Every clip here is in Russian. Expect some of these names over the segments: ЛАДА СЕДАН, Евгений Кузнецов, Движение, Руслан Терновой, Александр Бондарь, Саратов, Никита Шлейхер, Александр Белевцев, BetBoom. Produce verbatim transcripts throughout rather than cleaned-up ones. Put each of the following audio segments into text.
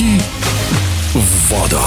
Руки в воду.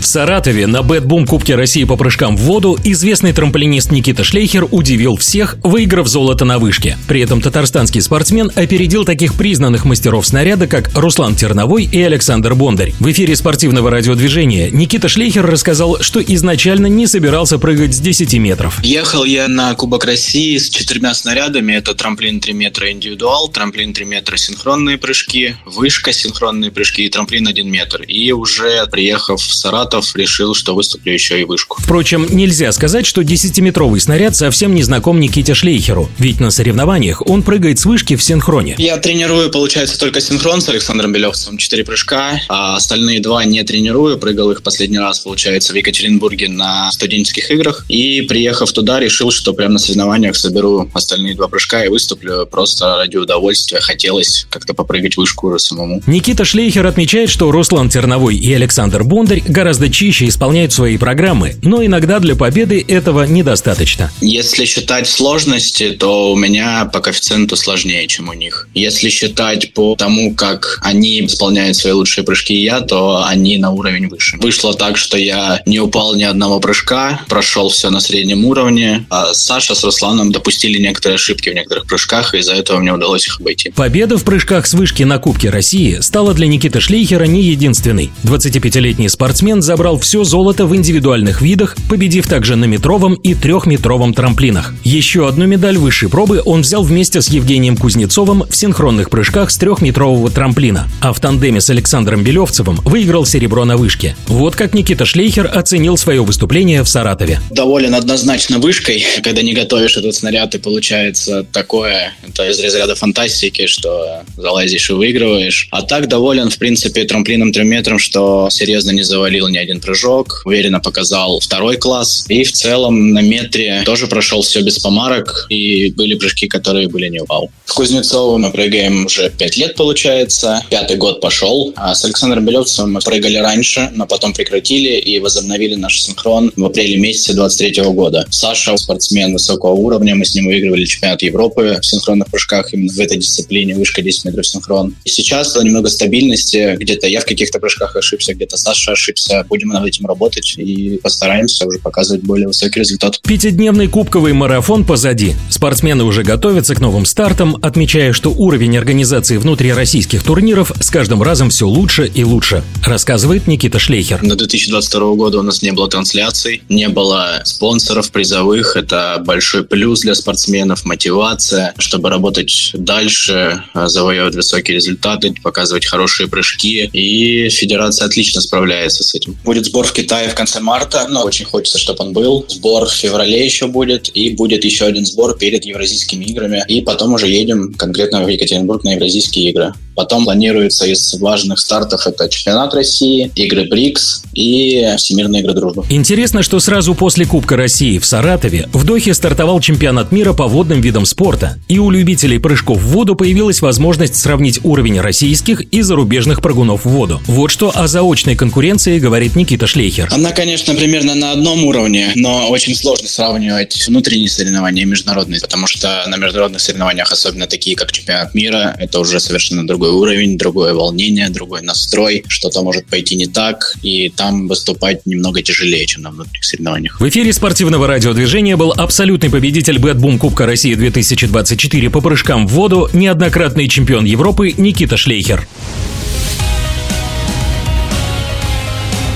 В Саратове на BetBoom Кубке России по прыжкам в воду известный трамплинист Никита Шлейхер удивил всех, выиграв золото на вышке. При этом татарстанский спортсмен опередил таких признанных мастеров снаряда, как Руслан Терновой и Александр Бондарь. В эфире спортивного радио «Движение» Никита Шлейхер рассказал, что изначально не собирался прыгать с десяти метров. Ехал я на Кубок России с четырьмя снарядами. Это трамплин три метра индивидуал, трамплин три метра синхронные прыжки, вышка синхронные прыжки и трамплин один метр. И уже приехав в Саратов, решил, что выступлю еще и вышку. Впрочем, нельзя сказать, что десятиметровый снаряд совсем не знаком Никите Шлейхеру, ведь на соревнованиях он прыгает с вышки в синхроне. Я тренирую, получается, только синхрон с Александром Белевцевым, четыре прыжка, а остальные два не тренирую. Прыгал их последний раз, получается, в Екатеринбурге на студенческих играх, и, приехав туда, решил, что прямо на соревнованиях соберу остальные два прыжка и выступлю просто ради удовольствия. Хотелось как-то попрыгать вышку уже самому. Никита Шлейхер отмечает, что Руслан Терновой и Александр Бондарь гораздо чище исполняют свои программы, но иногда для победы этого недостаточно. Если считать сложности, то у меня по коэффициенту сложнее, чем у них. Если считать по тому, как они исполняют свои лучшие прыжки, я, то они на уровень выше. Вышло так, что я не упал ни одного прыжка, прошел все на среднем уровне. А Саша с Русланом допустили некоторые ошибки в некоторых прыжках, и из-за этого мне удалось их обойти. Победа в прыжках с вышки на Кубке России стала для Никиты Шлейхера не единственной. двадцатипятилетний спортсмен за Забрал все золото в индивидуальных видах, победив также на метровом и трехметровом трамплинах. Еще одну медаль высшей пробы он взял вместе с Евгением Кузнецовым в синхронных прыжках с трехметрового трамплина, а в тандеме с Александром Белевцевым выиграл серебро на вышке. Вот как Никита Шлейхер оценил свое выступление в Саратове. Доволен однозначно вышкой. Когда не готовишь этот снаряд, и получается такое, это из разряда фантастики, что залазишь и выигрываешь. А так доволен, в принципе, трамплином трем метром, что серьезно не завалил ни один прыжок, уверенно показал второй класс, и в целом на метре тоже прошел все без помарок, и были прыжки, которые были не упал. С Кузнецовым мы прыгаем уже пять лет, получается, пятый год пошел, а с Александром Белевцевым мы прыгали раньше, но потом прекратили и возобновили наш синхрон в апреле месяце двадцать третьего года. Саша спортсмен высокого уровня, мы с ним выигрывали чемпионат Европы в синхронных прыжках, именно в этой дисциплине, вышка десять метров синхрон. И сейчас немного стабильности, где-то я в каких-то прыжках ошибся, где-то Саша ошибся. Будем над этим работать и постараемся уже показывать более высокий результат. Пятидневный кубковый марафон позади. Спортсмены уже готовятся к новым стартам, отмечая, что уровень организации внутрироссийских турниров с каждым разом все лучше и лучше, рассказывает Никита Шлейхер. До две тысячи двадцать второго года у нас не было трансляций, не было спонсоров призовых. Это большой плюс для спортсменов, мотивация, чтобы работать дальше, завоевывать высокие результаты, показывать хорошие прыжки. И федерация отлично справляется с этим. Будет сбор в Китае в конце марта, но очень хочется, чтобы он был. Сбор в феврале еще будет, и будет еще один сбор перед Евразийскими играми. И потом уже едем конкретно в Екатеринбург на Евразийские игры. Потом планируется из важных стартов это чемпионат России, игры БРИКС и всемирные игры дружбы. Интересно, что сразу после Кубка России в Саратове в Дохе стартовал чемпионат мира по водным видам спорта, и у любителей прыжков в воду появилась возможность сравнить уровень российских и зарубежных прыгунов в воду. Вот что о заочной конкуренции говорит Никита Шлейхер. Она, конечно, примерно на одном уровне, но очень сложно сравнивать внутренние соревнования и международные, потому что на международных соревнованиях, особенно такие, как чемпионат мира, это уже совершенно другой уровень, другое волнение, другой настрой, что-то может пойти не так, и там выступать немного тяжелее, чем на внутренних соревнованиях. В эфире спортивного радио «Движение» был абсолютный победитель BetBoom Кубка России две тысячи двадцать четыре по прыжкам в воду, неоднократный чемпион Европы Никита Шлейхер.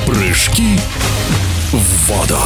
Прыжки в воду.